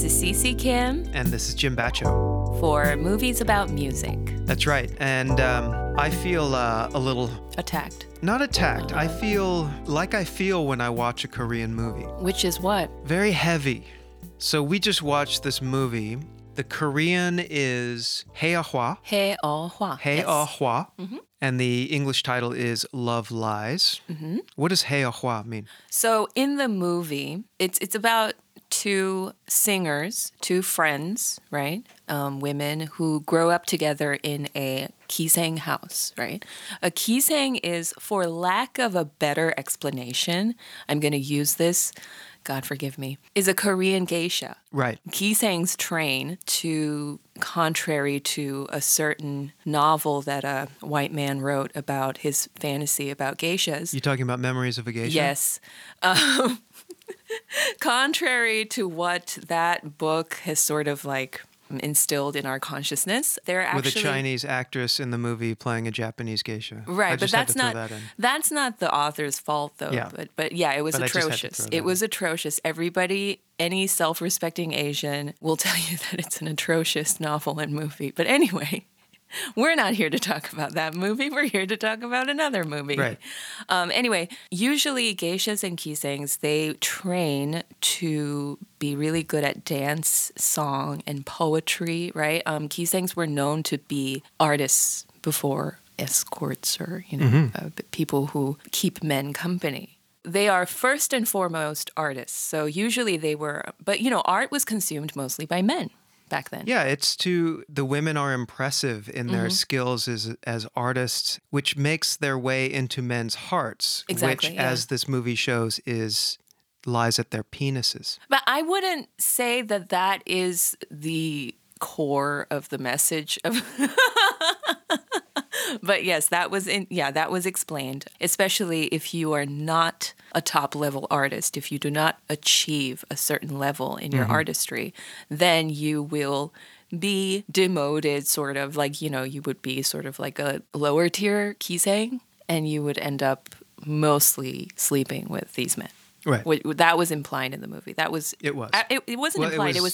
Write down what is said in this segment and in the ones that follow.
This is C.C. Kim. And this is Jim Bacho. For Movies About Music. That's right. And I feel a little... Attacked. Not attacked. I feel like I feel when I watch a Korean movie. Which is what? Very heavy. So we just watched this movie. The Korean is Haeeohwa. Haeeohwa. Haeeohwa. Yes. Mm-hmm. And the English title is Love Lies. Mm-hmm. What does Haeeohwa mean? So in the movie, it's about two singers, two friends, right? Women who grow up together in a giseng house, right? A giseng is, for lack of a better explanation, I'm going to use this, God forgive me, is a Korean geisha. Right. Gisengs train to, contrary to a certain novel that a white man wrote about his fantasy about geishas. You're talking about Memories of a Geisha? Yes. Contrary to what that book has sort of like instilled in our consciousness, they're actually with a Chinese actress in the movie playing a Japanese geisha. Right, but that's not the author's fault though. Yeah. But yeah, it was atrocious. It was atrocious. Everybody, any self-respecting Asian will tell you that it's an atrocious novel and movie. But anyway, we're not here to talk about that movie. We're here to talk about another movie. Right. Anyway, usually geishas and gisengs, they train to be really good at dance, song, and poetry, right? Gisengs were known to be artists before escorts or, you know, people who keep men company. They are first and foremost artists. So usually they were, but, you know, art was consumed mostly by men back then. Yeah, the women are impressive in their skills as artists, which makes their way into men's hearts, exactly, which, as this movie shows, lies at their penises. But I wouldn't say that that is the core of the message of... But yes, that was explained, especially if you are not a top-level artist, if you do not achieve a certain level in your artistry, then you will be demoted sort of like, you know, you would be sort of like a lower-tier giseng, and you would end up mostly sleeping with these men. Right. That was implied in the movie. It was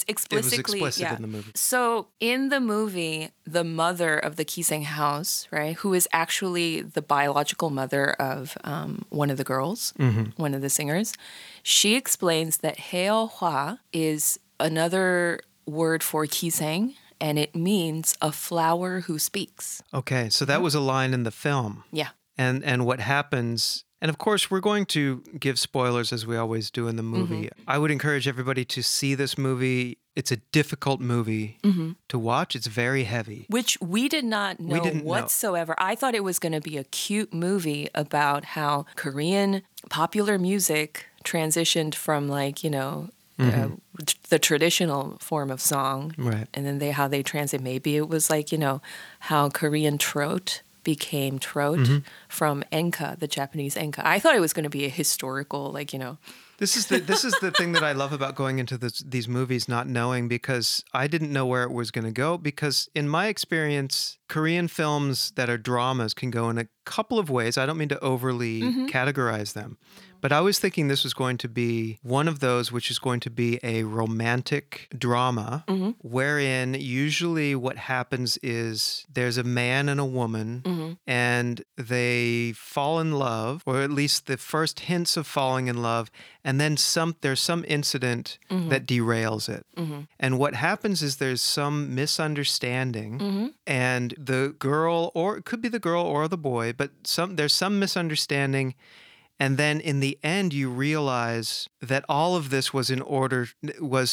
explicit in the movie. So in the movie, the mother of the giseng house, right, who is actually the biological mother of one of the girls, one of the singers, she explains that Haeeohwa is another word for giseng, and it means a flower who speaks. Okay, so that was a line in the film. Yeah. And what happens... And of course, we're going to give spoilers as we always do in the movie. I would encourage everybody to see this movie. It's a difficult movie to watch. It's very heavy. Which we did not know whatsoever. I thought it was going to be a cute movie about how Korean popular music transitioned from like, you know, the traditional form of song. Right. And then how they transit. Maybe it was like, you know, how Korean trote became trote from Enka, the Japanese Enka. I thought it was going to be a historical, like, you know. This is the thing that I love about going into these movies not knowing, because I didn't know where it was going to go, because in my experience, Korean films that are dramas can go in a couple of ways. I don't mean to overly categorize them, but I was thinking this was going to be one of those, which is going to be a romantic drama, wherein usually what happens is there's a man and a woman, and they fall in love, or at least the first hints of falling in love, and then there's some incident that derails it. And what happens is there's some misunderstanding, and the girl, or it could be the girl or the boy, but there's some misunderstanding. And then in the end, you realize that all of this was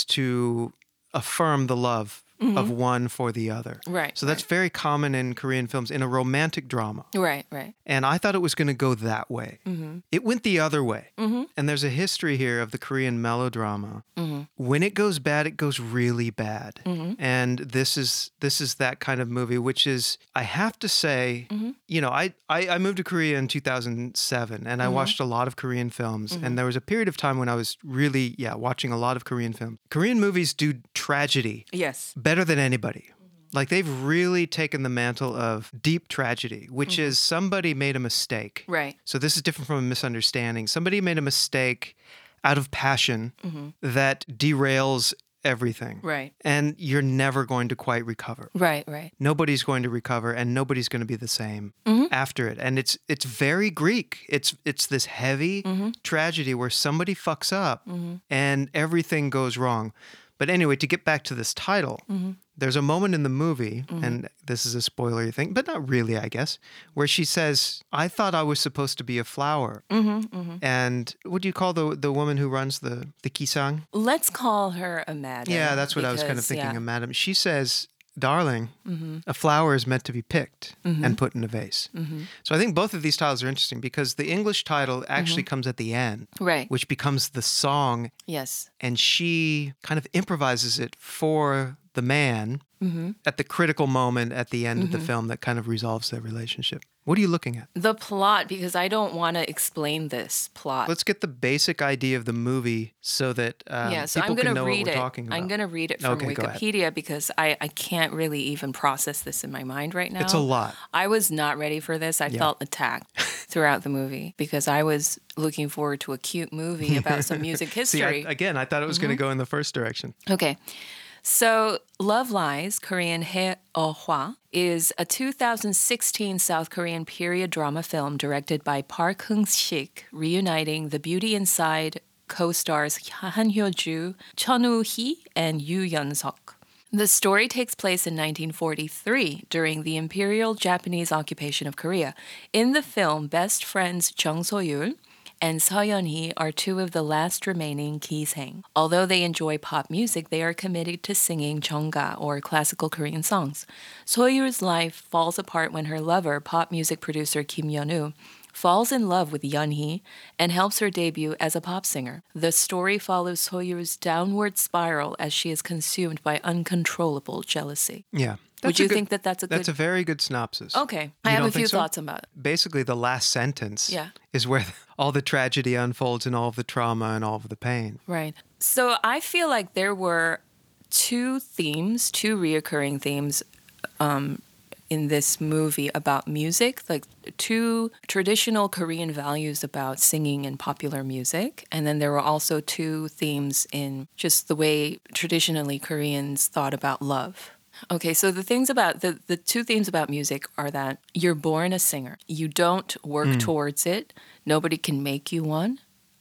to affirm the love of one for the other. Right. So that's very common in Korean films, in a romantic drama. Right, right. And I thought it was going to go that way. It went the other way. And there's a history here of the Korean melodrama. When it goes bad, it goes really bad. And this is that kind of movie, which is, I have to say, you know, I moved to Korea in 2007, and I watched a lot of Korean films. And there was a period of time when I was really, watching a lot of Korean films. Korean movies do tragedy. Yes. Better than anybody. Like, they've really taken the mantle of deep tragedy, which is somebody made a mistake. Right. So this is different from a misunderstanding. Somebody made a mistake out of passion that derails everything. Right. And you're never going to quite recover. Right, right. Nobody's going to recover and nobody's going to be the same after it. And it's very Greek. It's this heavy tragedy where somebody fucks up and everything goes wrong. But anyway, to get back to this title, there's a moment in the movie, and this is a spoilery thing, but not really, I guess, where she says, I thought I was supposed to be a flower. And what do you call the woman who runs the Kisang? Let's call her a madam. Yeah, that's what I was kind of thinking, a madam. She says, darling, a flower is meant to be picked and put in a vase. So I think both of these titles are interesting because the English title actually comes at the end, right, which becomes the song. Yes. And she kind of improvises it for the man at the critical moment at the end of the film that kind of resolves their relationship. What are you looking at? The plot, because I don't want to explain this plot. Let's get the basic idea of the movie so that people can know what we're talking about. I'm going to read it from Wikipedia because I can't really even process this in my mind right now. It's a lot. I was not ready for this. I felt attacked throughout the movie because I was looking forward to a cute movie about some music history. See, I thought it was going to go in the first direction. Okay. So, Love Lies, Korean Haeeohwa, is a 2016 South Korean period drama film directed by Park Heung-sik, reuniting the Beauty Inside co-stars Han Hyo-joo, Chun Woo-hee, and Yoo Yeon-seok. The story takes place in 1943 during the Imperial Japanese occupation of Korea. In the film, best friends Jung So-yul and Sa Yun-hee are two of the last remaining Kisang. Although they enjoy pop music, they are committed to singing jeongga, or classical Korean songs. So-yul's life falls apart when her lover, pop music producer Kim Yun-woo, falls in love with Yun-hee and helps her debut as a pop singer. The story follows So-yul's downward spiral as she is consumed by uncontrollable jealousy. Yeah. Would you think that that's a good... That's a very good synopsis. Okay. I have a few thoughts about it. Basically, the last sentence is where all the tragedy unfolds and all of the trauma and all of the pain. Right. So I feel like there were two reoccurring themes in this movie about music, like two traditional Korean values about singing and popular music. And then there were also two themes in just the way traditionally Koreans thought about love. Okay, so the things about the two themes about music are that you're born a singer. You don't work towards it. Nobody can make you one.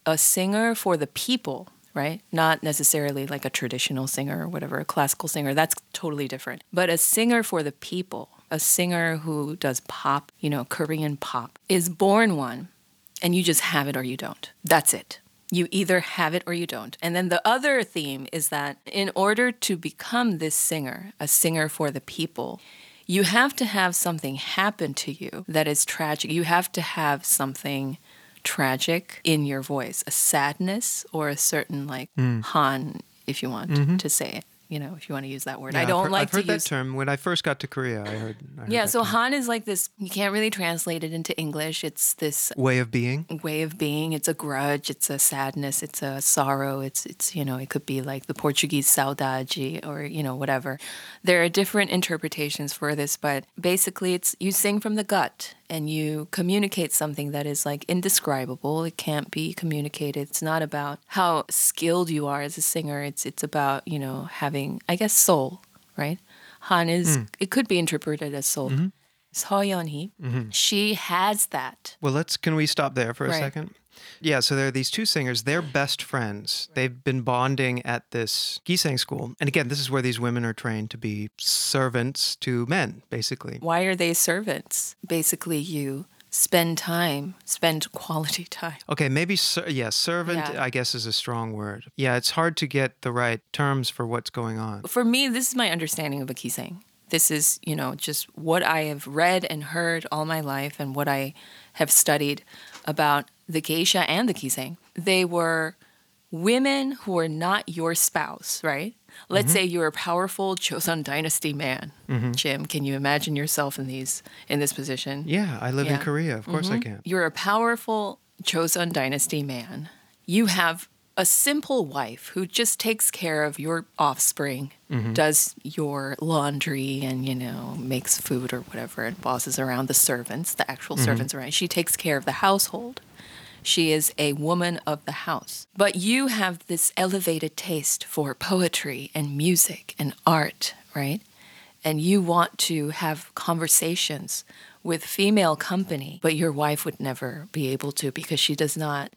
A singer for the people, right? Not necessarily like a traditional singer or whatever, a classical singer. That's totally different. But a singer for the people, a singer who does pop, Korean pop, is born one, and you just have it or you don't. That's it. You either have it or you don't. And then the other theme is that in order to become this singer, a singer for the people, you have to have something happen to you that is tragic. You have to have something tragic in your voice, a sadness or a certain han, if you want to say it. If you want to use that word. Yeah, I've heard that term. When I first got to Korea, I heard yeah, so han is like this, you can't really translate it into English. It's this... Way of being. It's a grudge. It's a sadness. It's a sorrow. It's it could be like the Portuguese saudade or, whatever. There are different interpretations for this, but basically it's you sing from the gut and you communicate something that is like indescribable. It can't be communicated. It's not about how skilled you are as a singer. It's about, having soul, right? Han is, it could be interpreted as soul. So Yun-hee, she has that. Well, can we stop there for a second? Yeah, so there are these two singers. They're best friends. They've been bonding at this Kisang school. And again, this is where these women are trained to be servants to men, basically. Why are they servants? Basically, you... Spend quality time. Okay, maybe, servant, I guess, is a strong word. Yeah, it's hard to get the right terms for what's going on. For me, this is my understanding of a Kisang. This is, just what I have read and heard all my life and what I have studied about the geisha and the Kisang. They were women who were not your spouse, right? Let's say you're a powerful Joseon dynasty man. Jim, can you imagine yourself in this position? Yeah, I live in Korea. Of course I can. You're a powerful Joseon dynasty man. You have a simple wife who just takes care of your offspring, does your laundry and, makes food or whatever and bosses around the servants, the actual servants around. She takes care of the household. She is a woman of the house. But you have this elevated taste for poetry and music and art, right? And you want to have conversations with female company, but your wife would never be able to because she does not,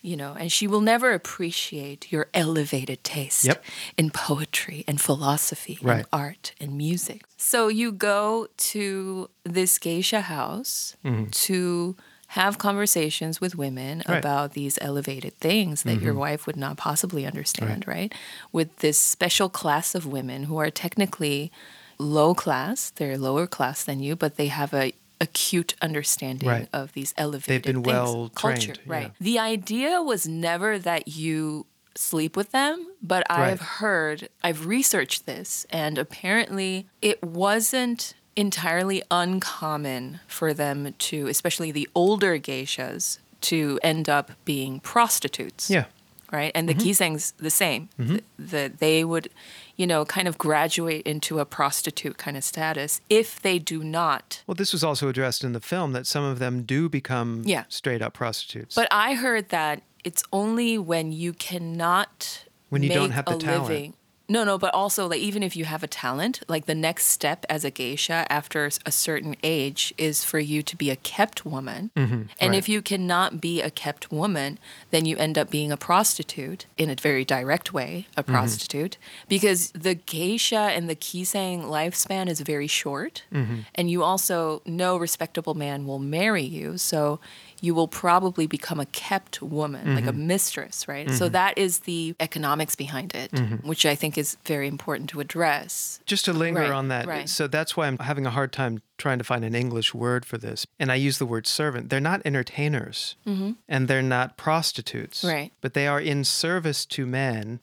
you know, and she will never appreciate your elevated taste in poetry and philosophy and art and music. So you go to this geisha house to have conversations with women about these elevated things that your wife would not possibly understand, right? With this special class of women who are technically low class, they're lower class than you, but they have a acute understanding of these elevated things. They've been well trained. Right. Yeah. The idea was never that you sleep with them, but I've heard, I've researched this, and apparently it wasn't entirely uncommon for them to, especially the older geishas, to end up being prostitutes. Yeah. Right? And the gisengs, the same. They would, you know, kind of graduate into a prostitute kind of status if they do not. Well, this was also addressed in the film that some of them do become straight-up prostitutes. But I heard that it's only when you cannot when you don't have the talent. Living. No, but also, like, even if you have a talent, like, the next step as a geisha after a certain age is for you to be a kept woman. And if you cannot be a kept woman, then you end up being a prostitute, in a very direct way, a prostitute, because the geisha and the kiseng lifespan is very short, and you also, no respectable man will marry you, so you will probably become a kept woman, like a mistress, right? So that is the economics behind it, which I think is very important to address. Just to linger on that. Right. So that's why I'm having a hard time trying to find an English word for this. And I use the word servant. They're not entertainers and they're not prostitutes. Right. But they are in service to men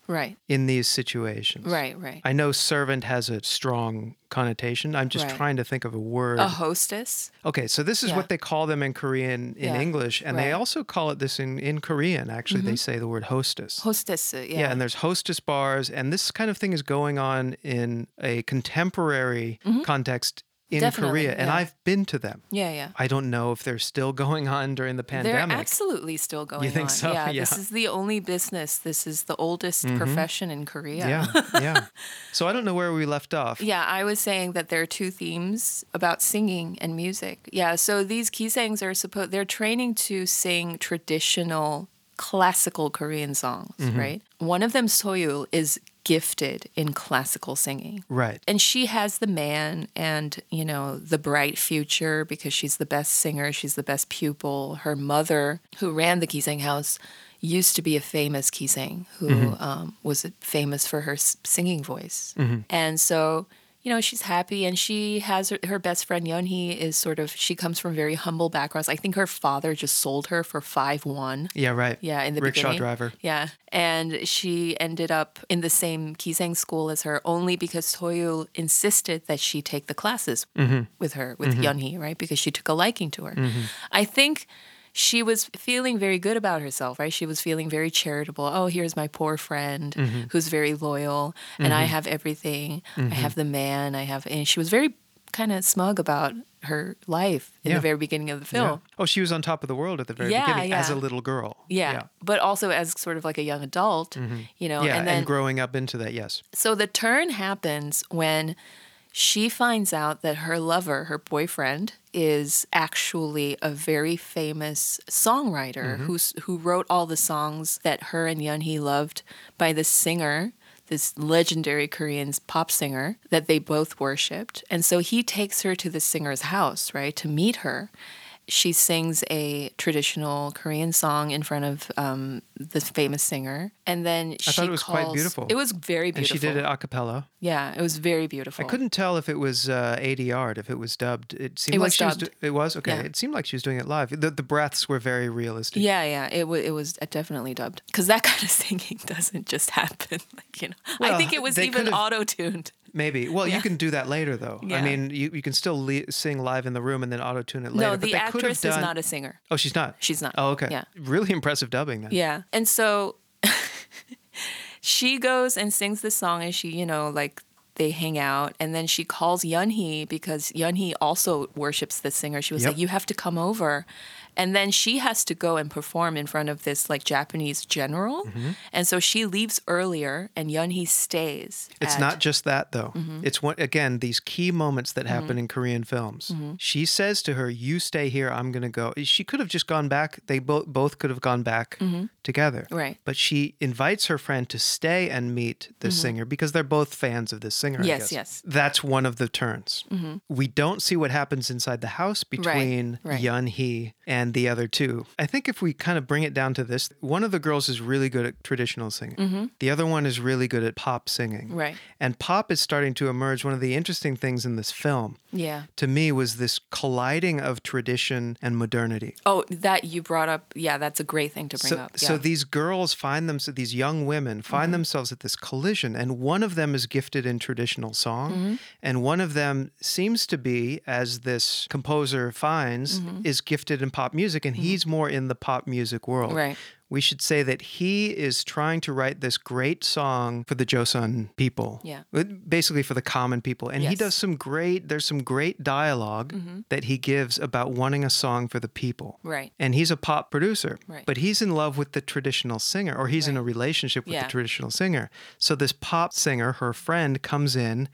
in these situations. Right. I know servant has a strong connotation. I'm just trying to think of a word. A hostess. Okay, so this is what they call them in Korean in English. And they also call it this in Korean, actually. They say the word hostess. Hostess, Yeah, and there's hostess bars. And this kind of thing is going on in a contemporary context in Korea, and I've been to them. I don't know if they're still going on during the pandemic. They're absolutely still going on. You think so? Yeah. This is the only business. This is the oldest profession in Korea. Yeah. So I don't know where we left off. Yeah, I was saying that there are two themes about singing and music. Yeah, so these kisengs are they're training to sing traditional classical Korean songs, right? One of them, So-yul, is gifted in classical singing. Right. And she has the man and, you know, the bright future because she's the best singer, she's the best pupil. Her mother, who ran the Kiseng house, used to be a famous Kiseng who was famous for her singing voice. And so, you know, she's happy, and she has her best friend Yun-hee is sort of, she comes from very humble backgrounds. I think her father just sold her for 5-1. Yeah, right. Yeah, in the beginning. Rickshaw driver. Yeah. And she ended up in the same Kiseng school as her only because So-yul insisted that she take the classes with her, with Yun-hee, right? Because she took a liking to her. I think she was feeling very good about herself, right? She was feeling very charitable. Oh, here's my poor friend who's very loyal, and I have everything. I have the man. And she was very kind of smug about her life in the very beginning of the film. Oh, she was on top of the world at the very beginning as a little girl. But also as sort of like a young adult, you know. Yeah, and growing up into that, So the turn happens when she finds out that her lover, her boyfriend, is actually a very famous songwriter who wrote all the songs that her and Yun-hee loved by this singer, this legendary Korean pop singer that they both worshipped. And so he takes her to the singer's house, right, to meet her. She sings a traditional Korean song in front of this famous singer. And then she thought it was quite beautiful. It was very beautiful. And she did it a cappella. Yeah, it was very beautiful. I couldn't tell if it was ADR'd, if it was dubbed. It seemed like she was dubbed. It was? Okay. Yeah. It seemed like she was doing it live. The breaths were very realistic. Yeah. It was definitely dubbed. Because that kind of singing doesn't just happen. Like, you know, well, I think it was even auto-tuned. Maybe. Well, you can do that later, though. Yeah. I mean, you can still sing live in the room and then auto-tune it later. No, the actress is not a singer. Oh, she's not? She's not. Oh, okay. Yeah. Really impressive dubbing, then. Yeah. And so she goes and sings this song, and she, you know, like, they hang out, and then she calls Yun-hee because Yun-hee also worships this singer. She was like, you have to come over And then she has to go and perform in front of this like Japanese general. Mm-hmm. And so she leaves earlier and Yun-hee stays. It's not just that though. Mm-hmm. It's one, again, these key moments that happen mm-hmm. in Korean films. Mm-hmm. She says to her, you stay here, I'm going to go. She could have just gone back. They both could have gone back mm-hmm. together. Right. But she invites her friend to stay and meet this mm-hmm. singer because they're both fans of this singer. Yes, I guess. Yes. That's one of the turns. Mm-hmm. We don't see what happens inside the house between right. Yun-hee and the other two. I think if we kind of bring it down to this, one of the girls is really good at traditional singing. Mm-hmm. The other one is really good at pop singing. Right. And pop is starting to emerge. One of the interesting things in this film, yeah, to me, was this colliding of tradition and modernity. Oh, that you brought up. Yeah, that's a great thing to bring up. Yeah. So these girls find themselves, these young women find mm-hmm. themselves at this collision, and one of them is gifted in traditional song, mm-hmm. and one of them seems to be, as this composer finds, mm-hmm. is gifted in pop music, and mm-hmm. he's more in the pop music world. Right. We should say that he is trying to write this great song for the Joseon people, yeah, basically for the common people. And yes. he does some great, there's some great dialogue mm-hmm. that he gives about wanting a song for the people. Right. And he's a pop producer, right. but he's in love with the traditional singer, or he's right. in a relationship with yeah. the traditional singer. So this pop singer, her friend, comes in.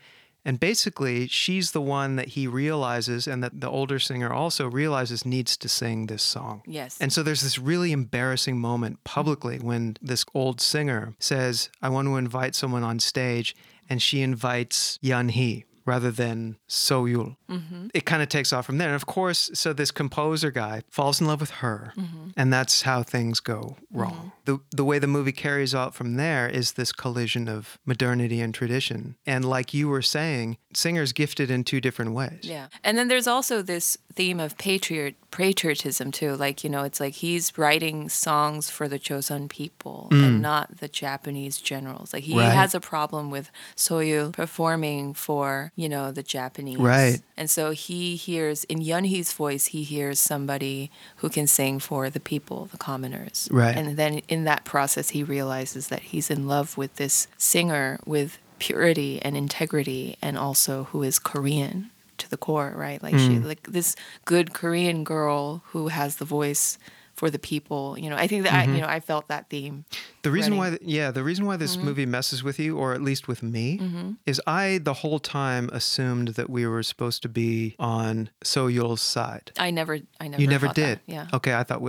And basically, she's the one that he realizes, and that the older singer also realizes, needs to sing this song. Yes. And so there's this really embarrassing moment publicly when this old singer says, I want to invite someone on stage, and she invites Yun-hee rather than So-yul. Mm-hmm. It kind of takes off from there. And of course, so this composer guy falls in love with her, mm-hmm. and that's how things go wrong. Mm-hmm. The way the movie carries out from there is this collision of modernity and tradition. And like you were saying, singers gifted in two different ways. Yeah. And then there's also this theme of patriotism too. Like, you know, it's like he's writing songs for the Joseon people and not the Japanese generals. Like he right. has a problem with So-yul performing for, you know, the Japanese. Right. And so he hears, in Yun-hee's voice, he hears somebody who can sing for the people, the commoners. Right. And then in that process, he realizes that he's in love with this singer with purity and integrity, and also who is Korean to the core, right? Like she, like this good Korean girl who has the voice for the people, you know. I think that mm-hmm. I felt that theme. The reason why this mm-hmm. movie messes with you, or at least with me, mm-hmm. is I the whole time assumed that we were supposed to be on So-yul's side. I never. You never did. That. Yeah. Okay, I thought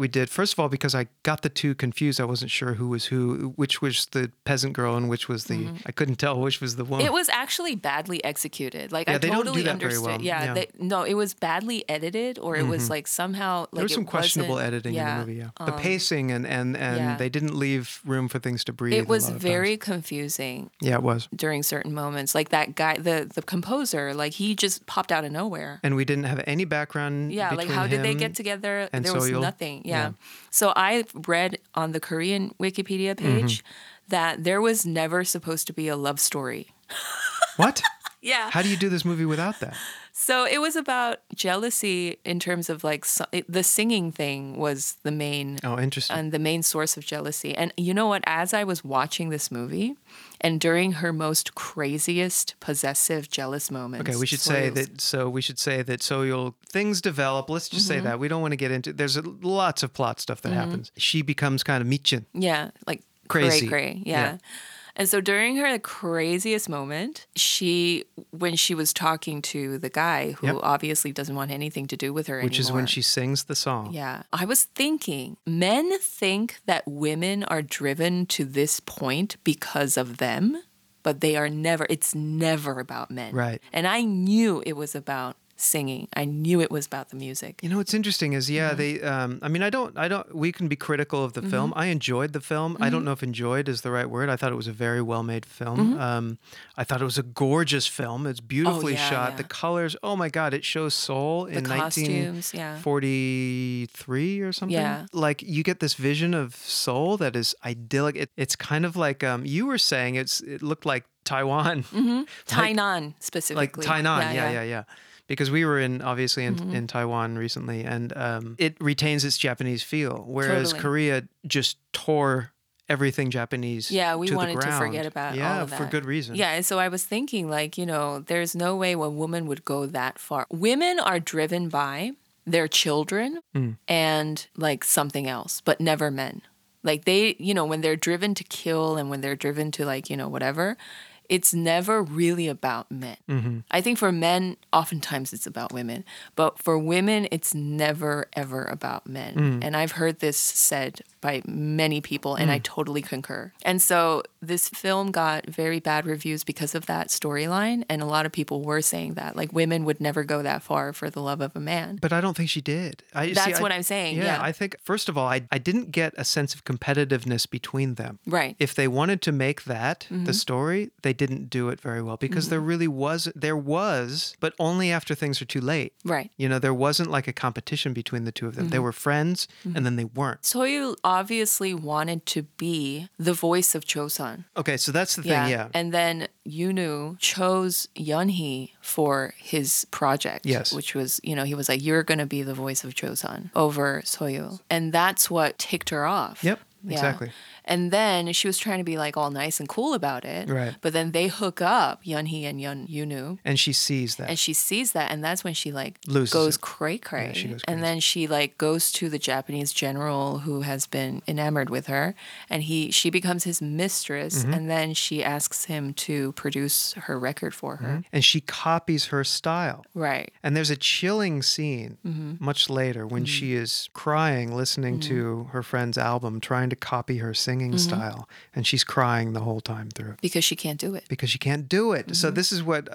we did. First of all, because I got the two confused. I wasn't sure who was who, which was the peasant girl and which was the. Mm-hmm. I couldn't tell which was the woman. It was actually badly executed. Like yeah, I they totally don't do that understood. Very well. Yeah. It was badly edited, or it mm-hmm. was like somehow like there was some questionable editing yeah, in the movie. Yeah. The pacing and yeah. they didn't leave room for things to breathe. It was very confusing. Yeah, it was. During certain moments. Like that guy, the composer, like he just popped out of nowhere. And we didn't have any background. Yeah, like how did they get together? There was nothing. Yeah. So I read on the Korean Wikipedia page mm-hmm. that there was never supposed to be a love story. What? Yeah. How do you do this movie without that? So it was about jealousy in terms of like the singing thing was the main. Oh, interesting. And the main source of jealousy. And you know what? As I was watching this movie, and during her most craziest, possessive, jealous moments. Okay, we should say that. So we should say that. So you'll things develop. Let's just mm-hmm. say that we don't want to get into. There's lots of plot stuff that mm-hmm. happens. She becomes kind of michin. Yeah, like crazy. Cray, yeah. And so during her craziest moment, when she was talking to the guy who yep. obviously doesn't want anything to do with her anymore. Which is when she sings the song. Yeah. I was thinking, men think that women are driven to this point because of them, but they are never, it's never about men. Right. And I knew it was about singing. I knew it was about the music. You know, what's interesting is, yeah, mm-hmm. they, we can be critical of the mm-hmm. film. I enjoyed the film. Mm-hmm. I don't know if enjoyed is the right word. I thought it was a very well-made film. Mm-hmm. I thought it was a gorgeous film. It's beautifully shot. Yeah. The colors, oh my God, it shows soul in 1943 or something. Yeah. Like you get this vision of Seoul that is idyllic. It's kind of like, you were saying, it looked like Taiwan. Mm-hmm. Tainan specifically. Like Tainan, yeah. Because we were in Taiwan recently, and it retains its Japanese feel, whereas Korea just tore everything Japanese to the ground. Yeah, we wanted to forget about all of that. Yeah, for good reason. Yeah, and so I was thinking, like, you know, there's no way a woman would go that far. Women are driven by their children and like something else, but never men. Like they, you know, when they're driven to kill and when they're driven to like, you know, whatever, it's never really about men. Mm-hmm. I think for men, oftentimes it's about women, but for women, it's never, ever about men. And I've heard this said by many people, and I totally concur. And so this film got very bad reviews because of that storyline, and a lot of people were saying that, like, women would never go that far for the love of a man. But I don't think she did. That's what I'm saying. Yeah, I think, first of all, I didn't get a sense of competitiveness between them. Right. If they wanted to make that the story, they didn't do it very well, because there was, but only after things are too late. Right. You know, there wasn't like a competition between the two of them. They were friends, and then they weren't. So-yul obviously wanted to be the voice of Joseon. Okay, so that's the thing, yeah. And then Yun-woo chose Yun-hee for his project, which was, you know, he was like, you're going to be the voice of Joseon over So-yul. And that's what ticked her off. Yep. Yeah. Exactly. And then she was trying to be like all nice and cool about it. Right. But then they hook up, Yun-hee and Yun-woo. And she sees that. And that's when she like goes cray-cray. Yeah, she goes crazy. And then she like goes to the Japanese general who has been enamored with her. And she becomes his mistress. And then she asks him to produce her record for her. And she copies her style. Right. And there's a chilling scene much later when she is crying, listening to her friend's album, trying to copy her singing style, and she's crying the whole time through because she can't do it. So this is what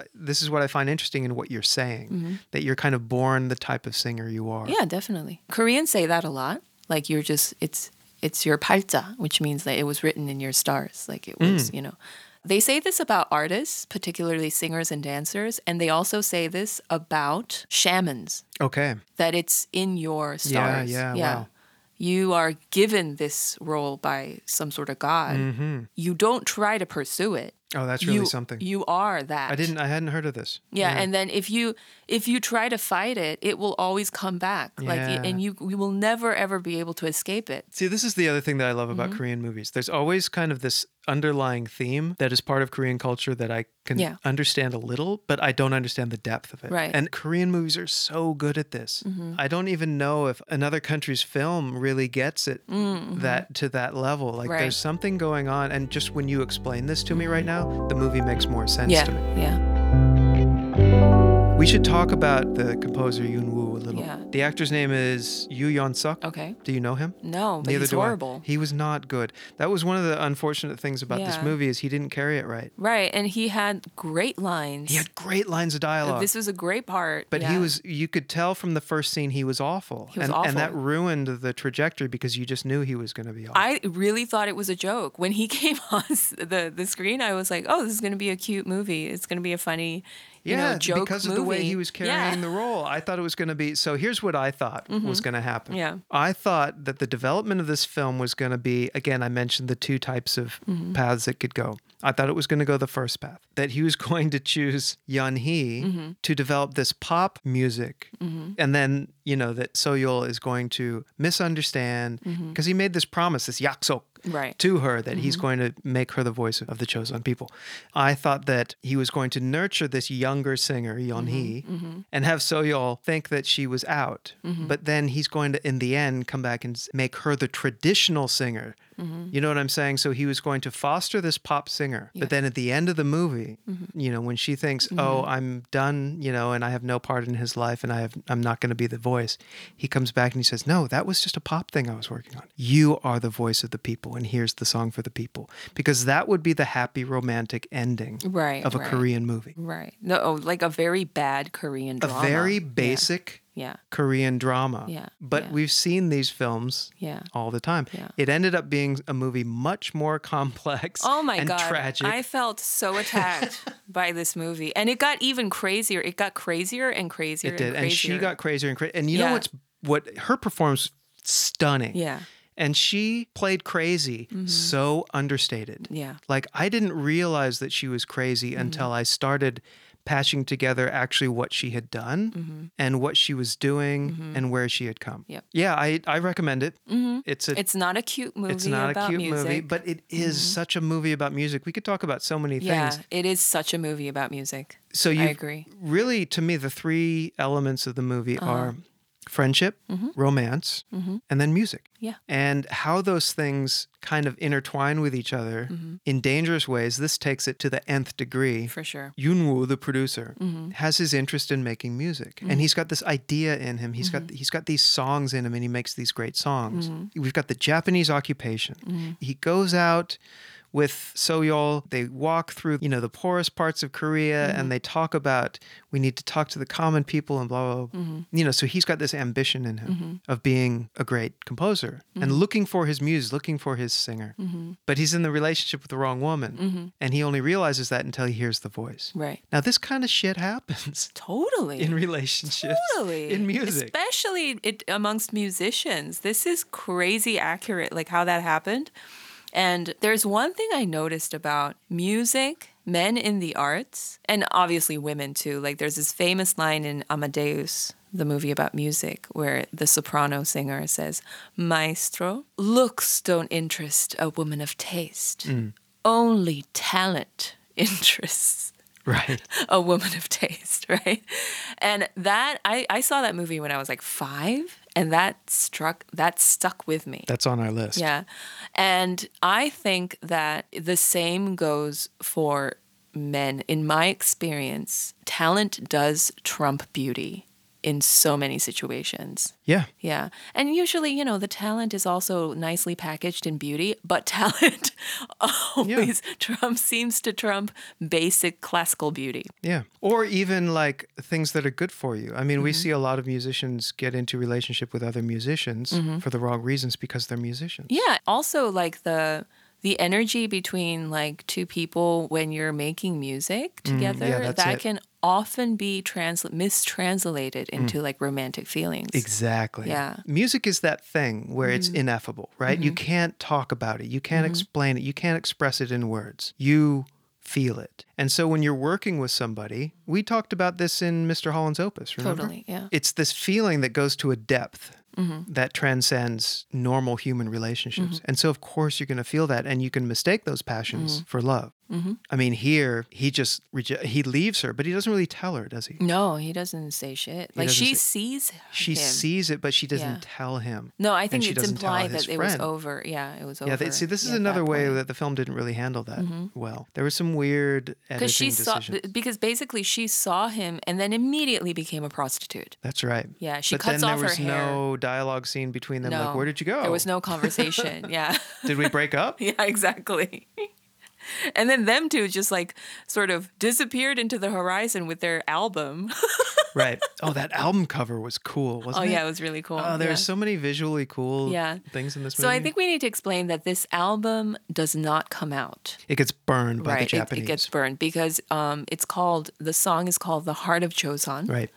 I find interesting in what you're saying, that you're kind of born the type of singer you are. Yeah, definitely. Koreans say that a lot. Like you're just it's your palja, which means that it was written in your stars. Like it was, you know. They say this about artists, particularly singers and dancers, and they also say this about shamans. Okay. That it's in your stars. Yeah. Wow. You are given this role by some sort of god. You don't try to pursue it. Oh, that's really something. You are that. I hadn't heard of this. Yeah, and then if you try to fight it, it will always come back. Yeah. Like, and you will never ever be able to escape it. See, this is the other thing that I love about Korean movies. There's always kind of this underlying theme that is part of Korean culture that I can understand a little, but I don't understand the depth of it. Right. And Korean movies are so good at this. I don't even know if another country's film really gets it that to that level. Like there's something going on. And just when you explain this to me right now, the movie makes more sense to me. We should talk about the composer Yun-woo a little. Yeah. The actor's name is Yoo Yeon-seok. Okay. Do you know him? No, but he's horrible. He was not good. That was one of the unfortunate things about this movie is he didn't carry it right. Right, and he had great lines. He had great lines of dialogue. This was a great part. But he was, you could tell from the first scene he was awful. And that ruined the trajectory because you just knew he was going to be awful. I really thought it was a joke. When he came on the screen, I was like, oh, this is going to be a cute movie. It's going to be a funny joke because of the way he was carrying the role. I thought it was going to be... So here's what I thought was going to happen. Yeah. I thought that the development of this film was going to be... Again, I mentioned the two types of paths that could go. I thought it was going to go the first path. That he was going to choose Yun-hee to develop this pop music. And then, you know, that So-yul is going to misunderstand... Because he made this promise, this yaksok to her, that he's going to make her the voice of the Joseon people. I thought that he was going to nurture this younger singer, Yun-hee, and have So-yul think that she was out. But then he's going to, in the end, come back and make her the traditional singer. You know what I'm saying? So he was going to foster this pop singer. But then at the end of the movie, you know, when she thinks, oh, I'm done, you know, and I have no part in his life and I'm not going to be the voice. He comes back and he says, no, that was just a pop thing I was working on. You are the voice of the people and here's the song for the people. Because that would be the happy romantic ending of a Korean movie. Right. No, like a very bad Korean drama. A very basic Korean drama. Yeah. But we've seen these films all the time. Yeah. It ended up being a movie much more complex and tragic. I felt so attacked by this movie. And it got even crazier. It got crazier and crazier. It did. And she got crazier and crazier. And you know what her performance was stunning. Yeah. And she played crazy, so understated. Yeah. Like, I didn't realize that she was crazy until I started patching together actually what she had done and what she was doing and where she had come. Yep. Yeah, I recommend it. It's not a cute movie. It's not about a cute music movie, but it is such a movie about music. We could talk about so many things. Yeah, it is such a movie about music. So I agree. Really, to me, the three elements of the movie are friendship, mm-hmm. romance, mm-hmm. and then music. Yeah. And how those things kind of intertwine with each other mm-hmm. in dangerous ways. This takes it to the nth degree. For sure. Yun-woo, the producer, mm-hmm. has his interest in making music. Mm-hmm. And he's got this idea in him. He's mm-hmm. got these songs in him, and he makes these great songs. Mm-hmm. We've got the Japanese occupation. Mm-hmm. He goes out with So-yul, they walk through, the poorest parts of Korea, mm-hmm. and they talk about, we need to talk to the common people and blah, blah, blah. Mm-hmm. So he's got this ambition in him mm-hmm. of being a great composer mm-hmm. and looking for his muse, looking for his singer. Mm-hmm. But he's in the relationship with the wrong woman, mm-hmm. and he only realizes that until he hears the voice. Right. Now, this kind of shit happens. Totally. In relationships. Totally. In music. Especially amongst musicians. This is crazy accurate, like how that happened. And there's one thing I noticed about music, men in the arts, and obviously women too. Like there's this famous line in Amadeus, the movie about music, where the soprano singer says, "Maestro, looks don't interest a woman of taste. Only talent interests right. a woman of taste," right? And that, I saw that movie when I was like 5. And that stuck with me. That's on our list. Yeah. And I think that the same goes for men. In my experience, talent does trump beauty in so many situations. Yeah. Yeah. And usually, the talent is also nicely packaged in beauty, but talent always seems to trump basic classical beauty. Yeah. Or even like things that are good for you. Mm-hmm. we see a lot of musicians get into relationship with other musicians mm-hmm. for the wrong reasons because they're musicians. Yeah. Also like the energy between like two people when you're making music together, that can often be mistranslated into like romantic feelings. Exactly. Yeah. Music is that thing where it's ineffable, right? Mm-hmm. You can't talk about it. You can't explain it. You can't express it in words. You feel it. And so when you're working with somebody, we talked about this in Mr. Holland's Opus, remember? Totally, yeah. It's this feeling that goes to a depth that transcends normal human relationships. Mm-hmm. And so, of course, you're going to feel that, and you can mistake those passions for love. Mm-hmm. Here, he just he leaves her, but he doesn't really tell her, does he? No, he doesn't say shit. Like, she sees it, but she doesn't tell him. No, I think it's implied that it was over. Yeah, it was over. Yeah, this is another way that the film didn't really handle that well. There was some weird editing decisions. Because basically she saw him and then immediately became a prostitute. That's right. Yeah, she cuts off her hair. But then there was no dialogue scene between them, like, where did you go? There was no conversation, yeah. Did we break up? Yeah, exactly. And then them two just like sort of disappeared into the horizon with their album. Right. Oh, that album cover was cool, wasn't it? Oh, yeah, it was really cool. Oh, there's so many visually cool things in this movie. So I think we need to explain that this album does not come out. It gets burned by the Japanese. It gets burned because the song is called The Heart of Joseon. Right.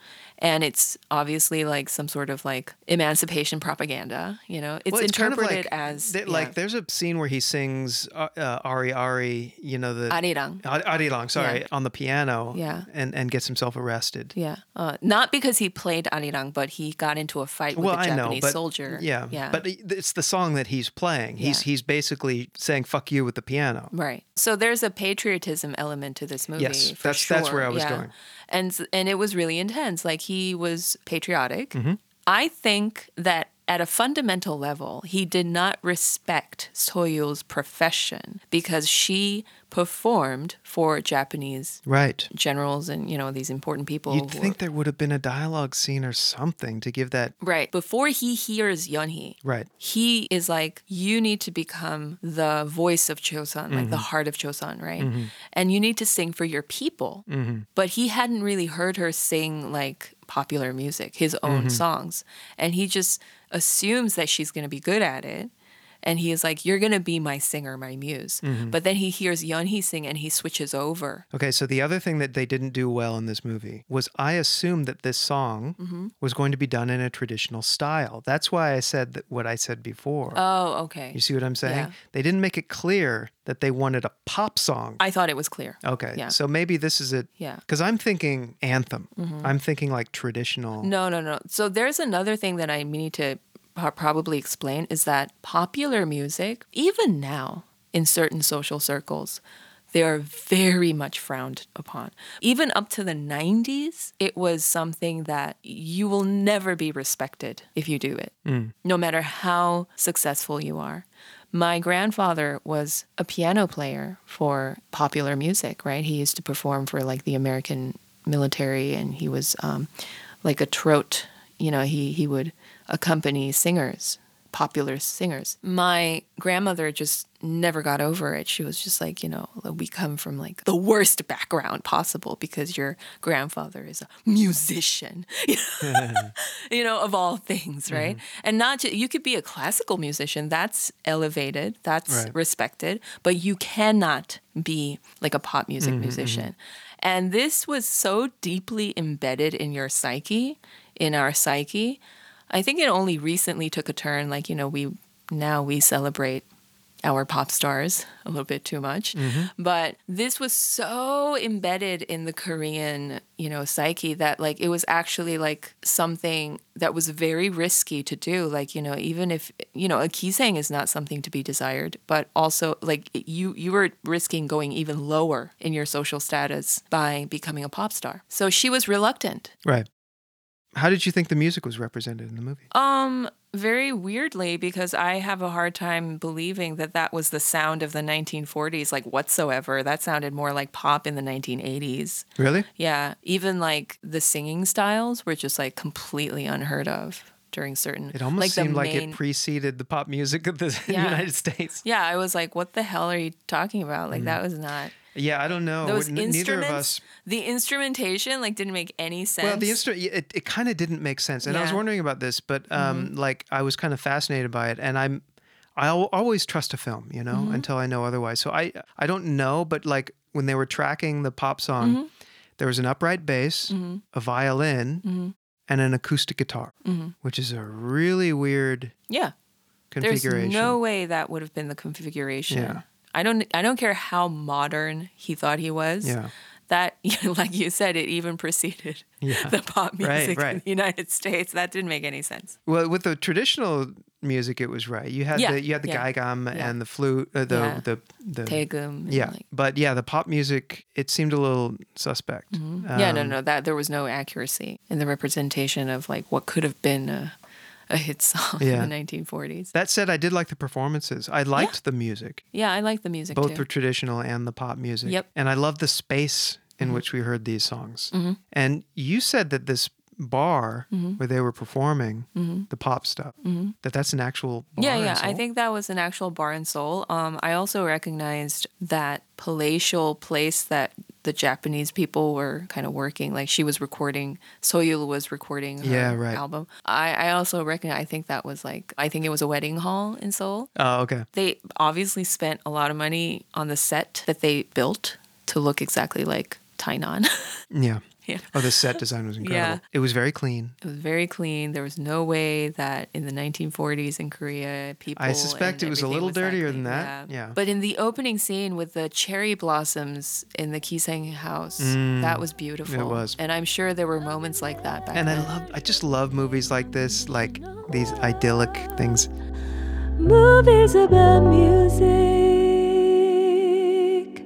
And it's obviously like some sort of like emancipation propaganda, It's interpreted kind of as... there's a scene where he sings Ari, the... Arirang, sorry, on the piano and gets himself arrested. Yeah. Not because he played Arirang, but he got into a fight with a Japanese soldier. Yeah, yeah. But it's the song that he's playing. He's basically saying, fuck you with the piano. Right. So there's a patriotism element to this movie. Yes, that's where I was going. And it was really intense. Like he was patriotic. Mm-hmm. I think that at a fundamental level, he did not respect So-yul's profession because she performed for Japanese generals and, these important people. You'd think there would have been a dialogue scene or something to give that... Right. Before he hears Yun-hee, he is like, you need to become the voice of Joseon, like the heart of Joseon, right? Mm-hmm. And you need to sing for your people. Mm-hmm. But he hadn't really heard her sing like popular music, his own songs. And he just assumes that she's going to be good at it. And he is like, you're going to be my singer, my muse. Mm-hmm. But then he hears Yun-hee sing and he switches over. Okay, so the other thing that they didn't do well in this movie was I assumed that this song was going to be done in a traditional style. That's why I said what I said before. Oh, okay. You see what I'm saying? Yeah. They didn't make it clear that they wanted a pop song. I thought it was clear. Okay, so maybe this is it. Yeah. Because I'm thinking anthem. Mm-hmm. I'm thinking like traditional. No. So there's another thing that I need to... probably explain is that popular music, even now in certain social circles, they are very much frowned upon. Even up to the 90s, it was something that you will never be respected if you do it, no matter how successful you are. My grandfather was a piano player for popular music, right? He used to perform for like the American military, and he was like a trote, you know, he would accompany singers, popular singers. My grandmother just never got over it. She was just like, you know, we come from like the worst background possible because your grandfather is a musician, you know, of all things, right? Mm-hmm. And not just, you could be a classical musician, that's elevated, that's right, respected, but you cannot be like a pop music musician. And this was so deeply embedded in your psyche, in our psyche. I think it only recently took a turn, like, you know, we celebrate our pop stars a little bit too much. But this was so embedded in the Korean, you know, psyche that like it was actually like something that was very risky to do. Like, you know, even if, you know, a kisang is not something to be desired, but also like you were risking going even lower in your social status by becoming a pop star. So she was reluctant. Right. How did you think the music was represented in the movie? Very weirdly, because I have a hard time believing that that was the sound of the 1940s, like whatsoever. That sounded more like pop in the 1980s. Really? Yeah. Even like the singing styles were just like completely unheard of during certain... It almost seemed like it preceded the pop music of the United States. Yeah, I was like, what the hell are you talking about? Like that was not... Yeah, I don't know. Those instruments, of us... the instrumentation like didn't make any sense. Well, the instrument, it kind of didn't make sense. And I was wondering about this, but like I was kind of fascinated by it. And I'll always trust a film, you know, until I know otherwise. So I don't know, but like when they were tracking the pop song, there was an upright bass, a violin, and an acoustic guitar, which is a really weird configuration. There's no way that would have been the configuration. Yeah. I don't care how modern he thought he was. Yeah. That, like you said, it even preceded the pop music in the United States. That didn't make any sense. Well, with the traditional music, it was right. You had the gaigam and the flute, the taegum. Yeah, like. But yeah, the pop music, it seemed a little suspect. That there was no accuracy in the representation of like what could have been a hit song in the 1940s. That said, I did like the performances. I liked the music. Yeah, I liked the music both too. Both the traditional and the pop music. Yep. And I loved the space in which we heard these songs. And you said that this bar where they were performing the pop stuff, that's an actual bar and Seoul? I think that was an actual bar in Seoul. I also recognized that palatial place that the Japanese people were kind of working. Like she was recording, So-yul was recording her album. I also recognize, I think it was a wedding hall in Seoul. Oh, okay. They obviously spent a lot of money on the set that they built to look exactly like Tainan. Yeah. Oh, the set design was incredible. Yeah. It was very clean. It was very clean. There was no way that in the 1940s in Korea, people... I suspect it was a little dirtier than that. Yeah. But in the opening scene with the cherry blossoms in the Kisang house, that was beautiful. It was. And I'm sure there were moments like that back then. And I just love movies like this, like these idyllic things. Movies about music.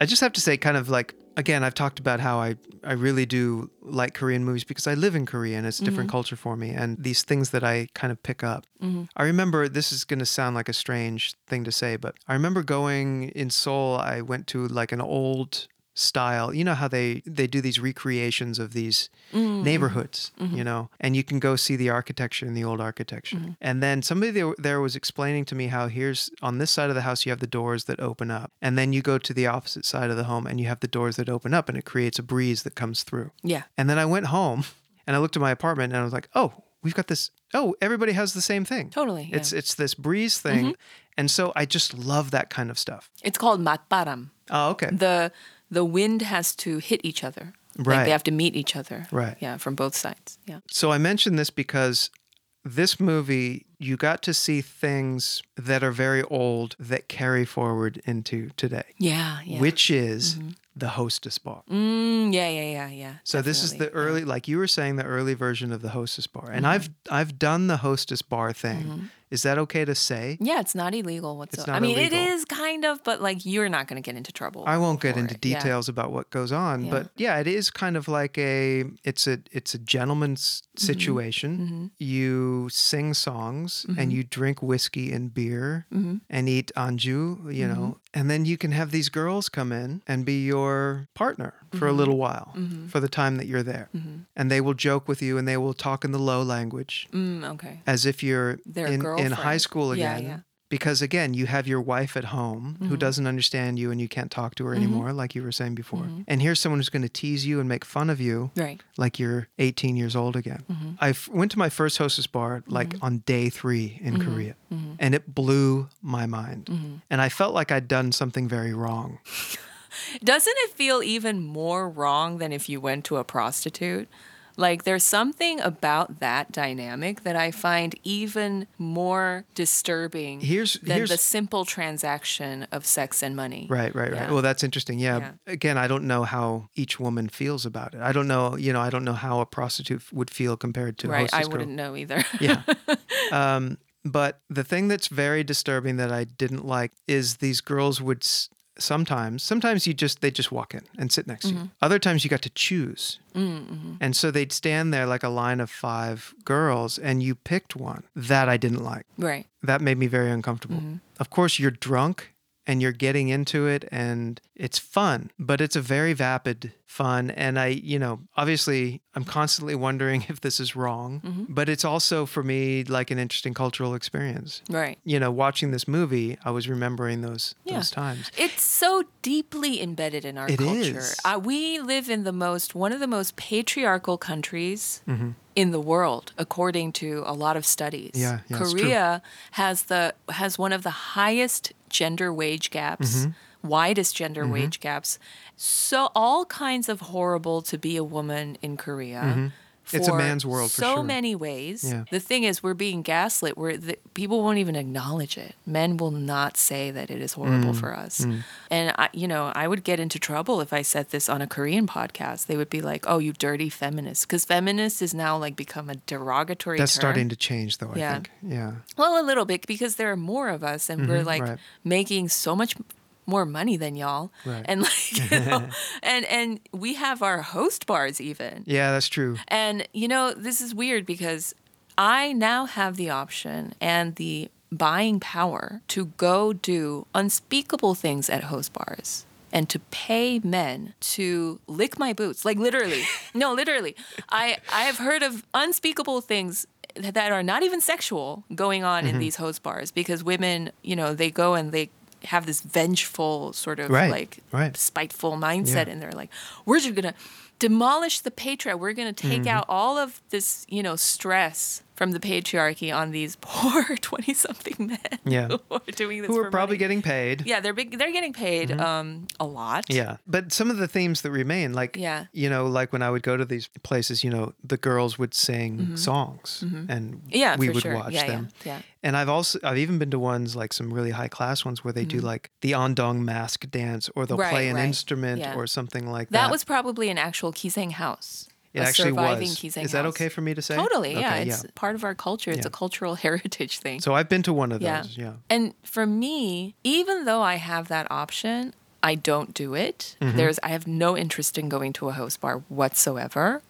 I just have to say, kind of like... Again, I've talked about how I really do like Korean movies because I live in Korea and it's a different culture for me. And these things that I kind of pick up. I remember, this is going to sound like a strange thing to say, but I remember going in Seoul, I went to like an old style. You know how they do these recreations of these neighborhoods, you know, and you can go see the architecture and the old architecture. And then somebody there was explaining to me how here's on this side of the house, you have the doors that open up. And then you go to the opposite side of the home and you have the doors that open up and it creates a breeze that comes through. Yeah. And then I went home and I looked at my apartment and I was like, oh, we've got this. Oh, everybody has the same thing. Totally. Yeah. It's this breeze thing. And so I just love that kind of stuff. It's called matbaram. Oh, okay. The wind has to hit each other. Right. Like they have to meet each other. Right. Yeah, from both sides. Yeah. So I mentioned this because this movie, you got to see things that are very old that carry forward into today. Yeah, yeah. Which is the Hostess Bar. Yeah. So definitely. This is the early, like you were saying, the early version of the Hostess Bar. And I've done the Hostess Bar thing. Is that okay to say? Yeah, it's not illegal whatsoever. It's not illegal. It is kind of, but like you're not going to get into trouble. I won't get into details about what goes on, but yeah, it is kind of like it's a gentleman's situation. Mm-hmm. You sing songs and you drink whiskey and beer and eat anju, you know, and then you can have these girls come in and be your partner for a little while, for the time that you're there. Mm-hmm. And they will joke with you and they will talk in the low language. Okay. As if you're in high school again. Yeah. Because again, you have your wife at home who doesn't understand you and you can't talk to her anymore, like you were saying before. Mm-hmm. And here's someone who's going to tease you and make fun of you like you're 18 years old again. Mm-hmm. I went to my first hostess bar like on day 3 in Korea and it blew my mind. Mm-hmm. And I felt like I'd done something very wrong. Doesn't it feel even more wrong than if you went to a prostitute? Like, there's something about that dynamic that I find even more disturbing than the simple transaction of sex and money. Right. Well, that's interesting. Yeah. Again, I don't know how each woman feels about it. I don't know, I don't know how a prostitute would feel compared to a hostess girl. Right, I wouldn't know either. Yeah. But the thing that's very disturbing that I didn't like is these girls would... Sometimes they just walk in and sit next to you. Other times you got to choose. Mm-hmm. And so they'd stand there like a line of 5 girls and you picked one that I didn't like. Right. That made me very uncomfortable. Mm-hmm. Of course, you're drunk and you're getting into it and it's fun, but it's a very vapid fun. And I, obviously I'm constantly wondering if this is wrong, but it's also for me like an interesting cultural experience. Right. Watching this movie, I was remembering those times. It's so deeply embedded in our culture. It is. We live in one of the most patriarchal countries in the world, according to a lot of studies. Yeah, Korea has one of the highest gender wage gaps, widest gender wage gaps. So all kinds of horrible to be a woman in Korea. Mm-hmm. It's a man's world for sure. So many ways. Yeah. The thing is, we're being gaslit. People won't even acknowledge it. Men will not say that it is horrible for us. And, I would get into trouble if I said this on a Korean podcast. They would be like, oh, you dirty feminist. Because feminist is now like become a derogatory term. That's starting to change though, I think. Yeah. Well, a little bit because there are more of us and we're like making so much more money than y'all, and and we have our host bars even. Yeah, that's true. And this is weird because I now have the option and the buying power to go do unspeakable things at host bars and to pay men to lick my boots, like literally. No, literally. I have heard of unspeakable things that are not even sexual going on in these host bars because women, they go and they have this vengeful sort of spiteful mindset and they're like, we're just going to demolish the patriarchy. We're going to take out all of this, stress from the patriarchy on these poor 20-something men who are doing this for money. Who are probably getting paid. Yeah, they're getting paid a lot. Yeah, but some of the themes that remain, like, like when I would go to these places, the girls would sing songs and we would watch them. Yeah. And I've even been to ones like some really high class ones where they do like the Andong mask dance or they'll play an instrument or something like that. That was probably an actual Kiseng house. It actually was. Is that okay for me to say? Totally. Okay, yeah. It's part of our culture. It's a cultural heritage thing. So I've been to one of those. Yeah. And for me, even though I have that option, I don't do it. Mm-hmm. I have no interest in going to a host bar whatsoever.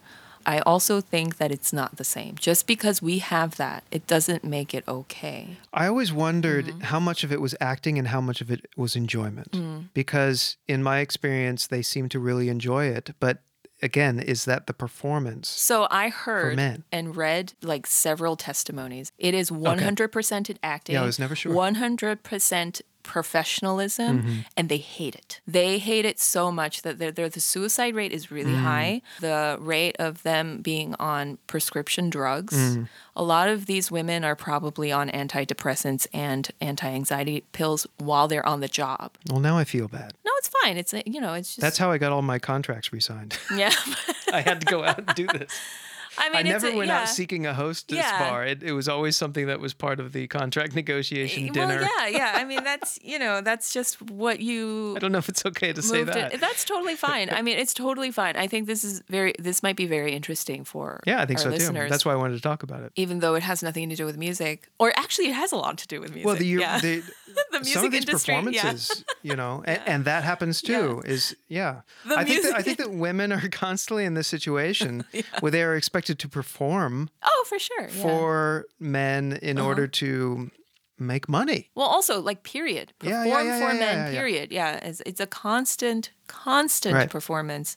I also think that it's not the same. Just because we have that, it doesn't make it okay. I always wondered how much of it was acting and how much of it was enjoyment. Because in my experience, they seem to really enjoy it, but again, is that the performance? So I heard and read like several testimonies. It is 100% acting. Yeah, I was never sure. 100% professionalism, and they hate it. They hate it so much that the suicide rate is really high. The rate of them being on prescription drugs. A lot of these women are probably on antidepressants and anti-anxiety pills while they're on the job. Well, now I feel bad. No, it's fine. It's it's just... That's how I got all my contracts re-signed. Yeah. I had to go out and do this. I mean, I never went out seeking a hostess bar. It was always something that was part of the contract negotiation dinner. Yeah. I mean, that's just what you. I don't know if it's okay to say that. That's totally fine. I mean, it's totally fine. I think this might be very interesting for our listeners. Too. That's why I wanted to talk about it. Even though it has nothing to do with music, or actually it has a lot to do with music. Well, the music some of these industry, performances, and that happens too. Yeah. I think that women are constantly in this situation where they are expected to perform. Oh, for sure. For men in order to make money. Well, also like period. Perform for men, period. Yeah. It's a constant performance.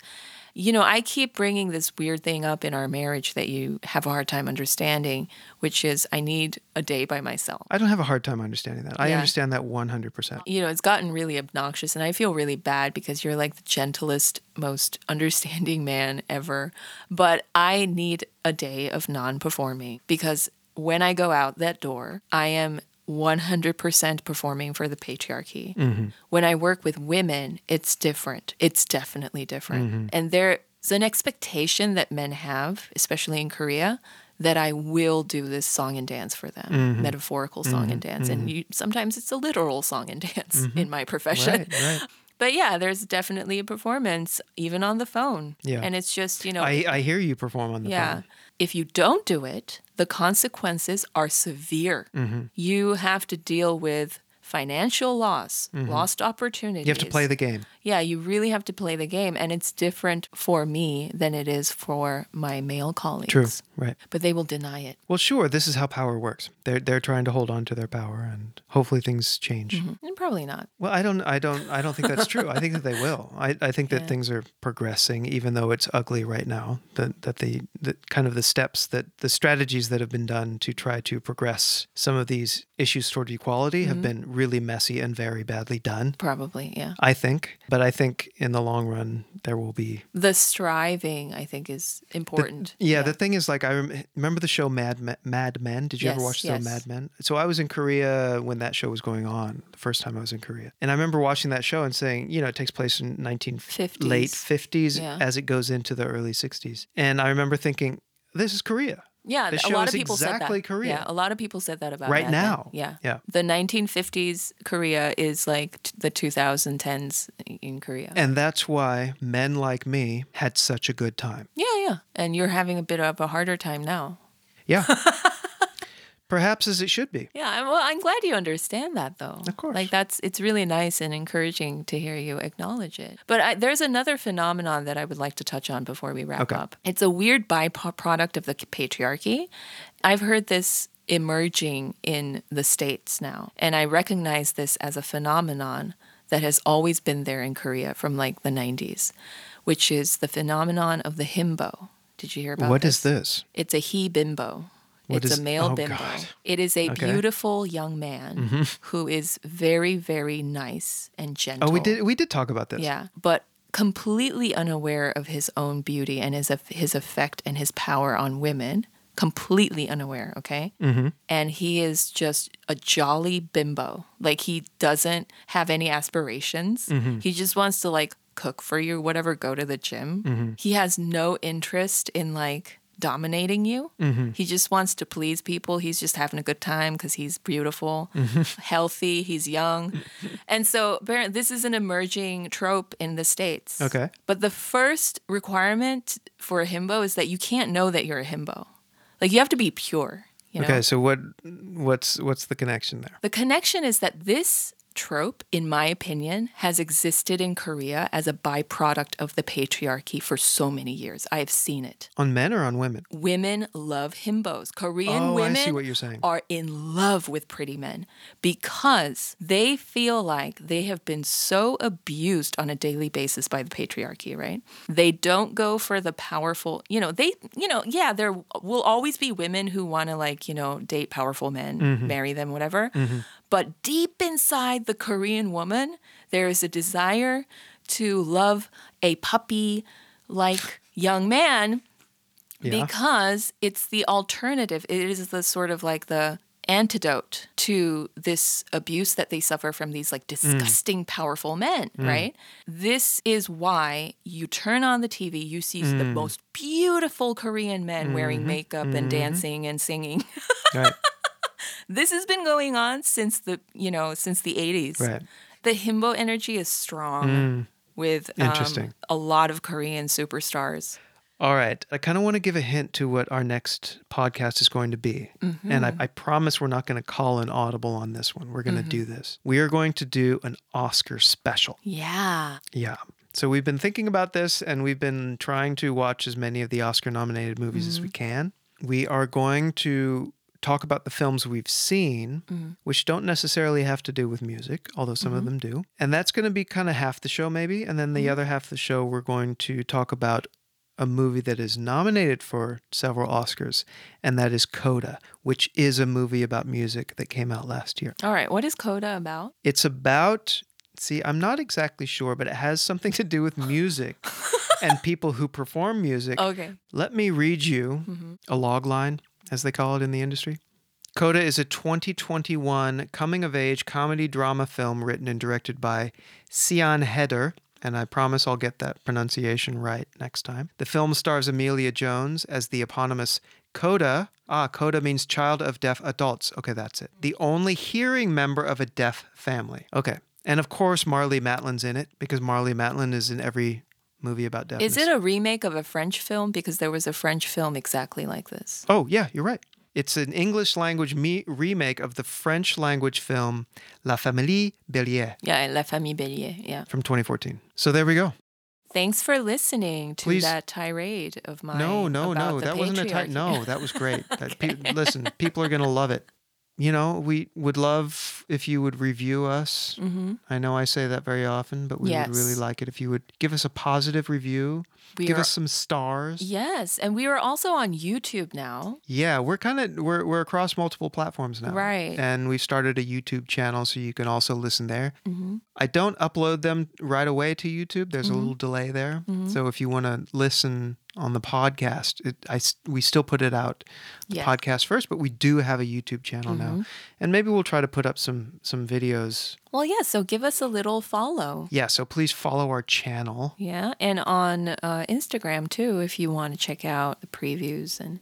You know, I keep bringing this weird thing up in our marriage that you have a hard time understanding, which is I need a day by myself. I don't have a hard time understanding that. I understand that 100%. You know, it's gotten really obnoxious, and I feel really bad because you're like the gentlest, most understanding man ever. But I need a day of non-performing because when I go out that door, I am 100% performing for the patriarchy. Mm-hmm. When I work with women, it's different. It's definitely different. Mm-hmm. And there's an expectation that men have, especially in Korea, that I will do this song and dance for them, metaphorical song and dance. Mm-hmm. And sometimes it's a literal song and dance in my profession. Right. But yeah, there's definitely a performance, even on the phone. Yeah. And it's just, I hear you perform on the phone. If you don't do it, the consequences are severe. Mm-hmm. You have to deal with financial loss, lost opportunities. You have to play the game. Yeah, you really have to play the game. And it's different for me than it is for my male colleagues. True, right. But they will deny it. Well, sure, this is how power works. They're trying to hold on to their power and hopefully things change. Mm-hmm. And probably not. Well, I don't think that's true. I think that they will. I think that things are progressing, even though it's ugly right now, the steps, that the strategies that have been done to try to progress some of these issues toward equality have been really messy and very badly done. Probably, yeah. I think. But I think in the long run, there will be... The striving, I think, is important. The thing is, like, I remember the show Mad Men. Did you ever watch the Mad Men? So I was in Korea when that show was going on, the first time I was in Korea. And I remember watching that show and saying, it takes place in late 50s as it goes into the early 60s. And I remember thinking, this is Korea. Yeah, a lot of people said that. Korea. Yeah, a lot of people said that about right now. Yeah. The 1950s Korea is like the 2010s in Korea. And that's why men like me had such a good time. Yeah. And you're having a bit of a harder time now. Yeah. Perhaps as it should be. Yeah, well, I'm glad you understand that, though. Of course. Like, it's really nice and encouraging to hear you acknowledge it. But there's another phenomenon that I would like to touch on before we wrap up. It's a weird byproduct of the patriarchy. I've heard this emerging in the States now, and I recognize this as a phenomenon that has always been there in Korea from, like, the 90s, which is the phenomenon of the himbo. Did you hear about this? What is this? It's a he bimbo. It's a male bimbo. God. It is a beautiful young man who is very, very nice and gentle. Oh, we did talk about this. Yeah, but completely unaware of his own beauty and his effect and his power on women. Completely unaware, okay? Mm-hmm. And he is just a jolly bimbo. Like, he doesn't have any aspirations. Mm-hmm. He just wants to, like, cook for you, whatever, go to the gym. Mm-hmm. He has no interest in, like... dominating you. Mm-hmm. He just wants to please people. He's just having a good time because he's beautiful, healthy, he's young. And so this is an emerging trope in the States. Okay. But the first requirement for a himbo is that you can't know that you're a himbo. Like, you have to be pure. Okay, so what's the connection there? The connection is that this trope, in my opinion, has existed in Korea as a byproduct of the patriarchy for so many years. I have seen it. On men or on women? Women love himbos. Korean women are in love with pretty men because they feel like they have been so abused on a daily basis by the patriarchy, right? They don't go for the powerful, there will always be women who want to, like, date powerful men, marry them, whatever. Mm-hmm. But deep inside the Korean woman, there is a desire to love a puppy-like young man because it's the alternative. It is the sort of like the antidote to this abuse that they suffer from these like disgusting, powerful men, right? This is why you turn on the TV, you see the most beautiful Korean men wearing makeup and dancing and singing. Right. This has been going on since the 80s. Right. The himbo energy is strong with a lot of Korean superstars. All right. I kind of want to give a hint to what our next podcast is going to be. Mm-hmm. And I promise we're not going to call an audible on this one. We're going to do this. We are going to do an Oscar special. Yeah. Yeah. So we've been thinking about this, and we've been trying to watch as many of the Oscar-nominated movies as we can. We are going to talk about the films we've seen, which don't necessarily have to do with music, although some of them do. And that's going to be kind of half the show maybe. And then the other half of the show, we're going to talk about a movie that is nominated for several Oscars, and that is Coda, which is a movie about music that came out last year. All right. What is Coda about? It's about, I'm not exactly sure, but it has something to do with music and people who perform music. Okay. Let me read you a log line, as they call it in the industry. Coda is a 2021 coming-of-age comedy drama film written and directed by Sian Heder, and I promise I'll get that pronunciation right next time. The film stars Amelia Jones as the eponymous Coda. Ah, Coda means child of deaf adults. Okay, that's it. The only hearing member of a deaf family. Okay. And of course, Marley Matlin's in it, because Marley Matlin is in every movie about deafness. Is it a remake of a French film? Because there was a French film exactly like this. Oh, yeah, you're right. It's an English-language remake of the French-language film La Famille Bélier. Yeah, La Famille Bélier, yeah. From 2014. So there we go. Thanks for listening to that tirade of mine. No, that wasn't a tirade. No, that was great. Okay. Listen, people are going to love it. You know, we would love if you would review us. Mm-hmm. I know I say that very often, but we would really like it if you would give us a positive review. Give us some stars. Yes, and we are also on YouTube now. Yeah, we're across multiple platforms now. Right. And we've started a YouTube channel, so you can also listen there. Mm-hmm. I don't upload them right away to YouTube. There's a little delay there. Mm-hmm. So if you want to listen on the podcast, we still put it out podcast first, but we do have a YouTube channel now, and maybe we'll try to put up some videos. Well, yeah. So give us a little follow. Yeah. So please follow our channel. Yeah, and on Instagram too, if you want to check out the previews and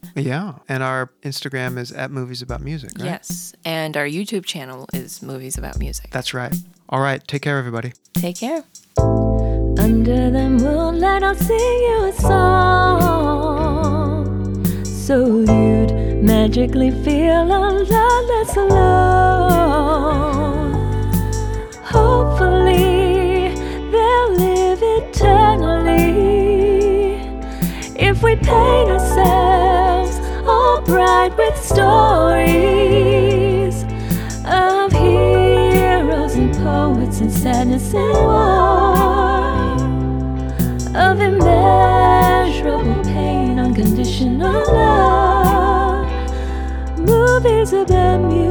our Instagram is @moviesaboutmusic. Right? Yes, and our YouTube channel is Movies About Music. That's right. All right. Take care, everybody. Take care. Under the moonlight, I'll sing you a song, so you'd magically feel all less alone. Hopefully, they'll live eternally if we paint ourselves all bright with stories of heroes and poets and sadness and war, of immeasurable pain, unconditional love, movies about music.